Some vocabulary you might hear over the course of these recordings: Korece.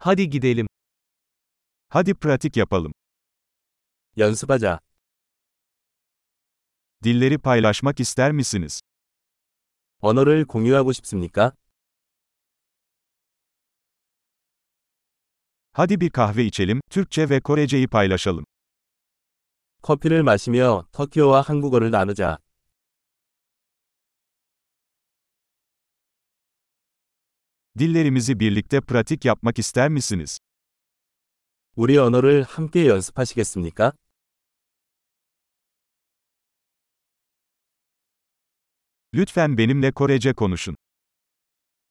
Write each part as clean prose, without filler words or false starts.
Hadi gidelim. Hadi pratik yapalım. 연습하자. Dilleri paylaşmak ister misiniz? 언어를 공유하고 싶습니까? Hadi bir kahve içelim, Türkçe ve Korece'yi paylaşalım. 커피를 마시며 터키어와 한국어를 나누자. Dillerimizi birlikte pratik yapmak ister misiniz? 우리 언어를 함께 연습하시겠습니까? Lütfen benimle Korece konuşun.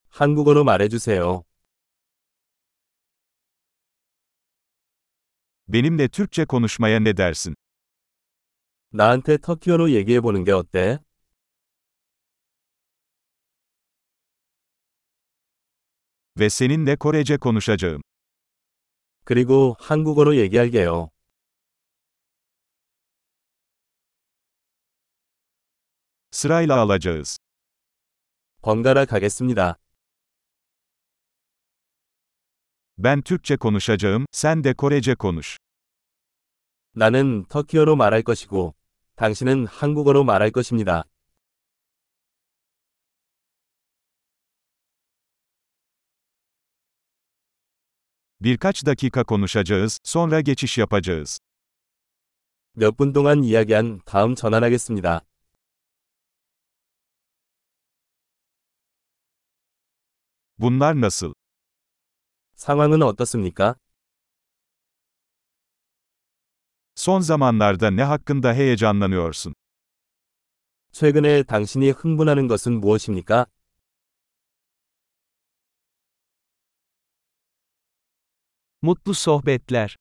한국어로 말해주세요. Benimle Türkçe konuşmaya ne dersin? 나한테 터키어로 얘기해보는 게 어때? Ve seninle Korece konuşacağım. 그리고 한국어로 얘기할게요. Sırayla alacağız. 번갈아 가겠습니다. Ben Türkçe konuşacağım, sen de Korece konuş. 나는 터키어로 말할 것이고, 당신은 한국어로 말할 것입니다. Birkaç dakika konuşacağız, sonra geçiş yapacağız. 몇 분 동안 이야기한 다음 전환하겠습니다. Bunlar nasıl? 상황은 어떻습니까? Son zamanlarda ne hakkında heyecanlanıyorsun? 최근에 당신이 흥분하는 것은 무엇입니까? Mutlu sohbetler.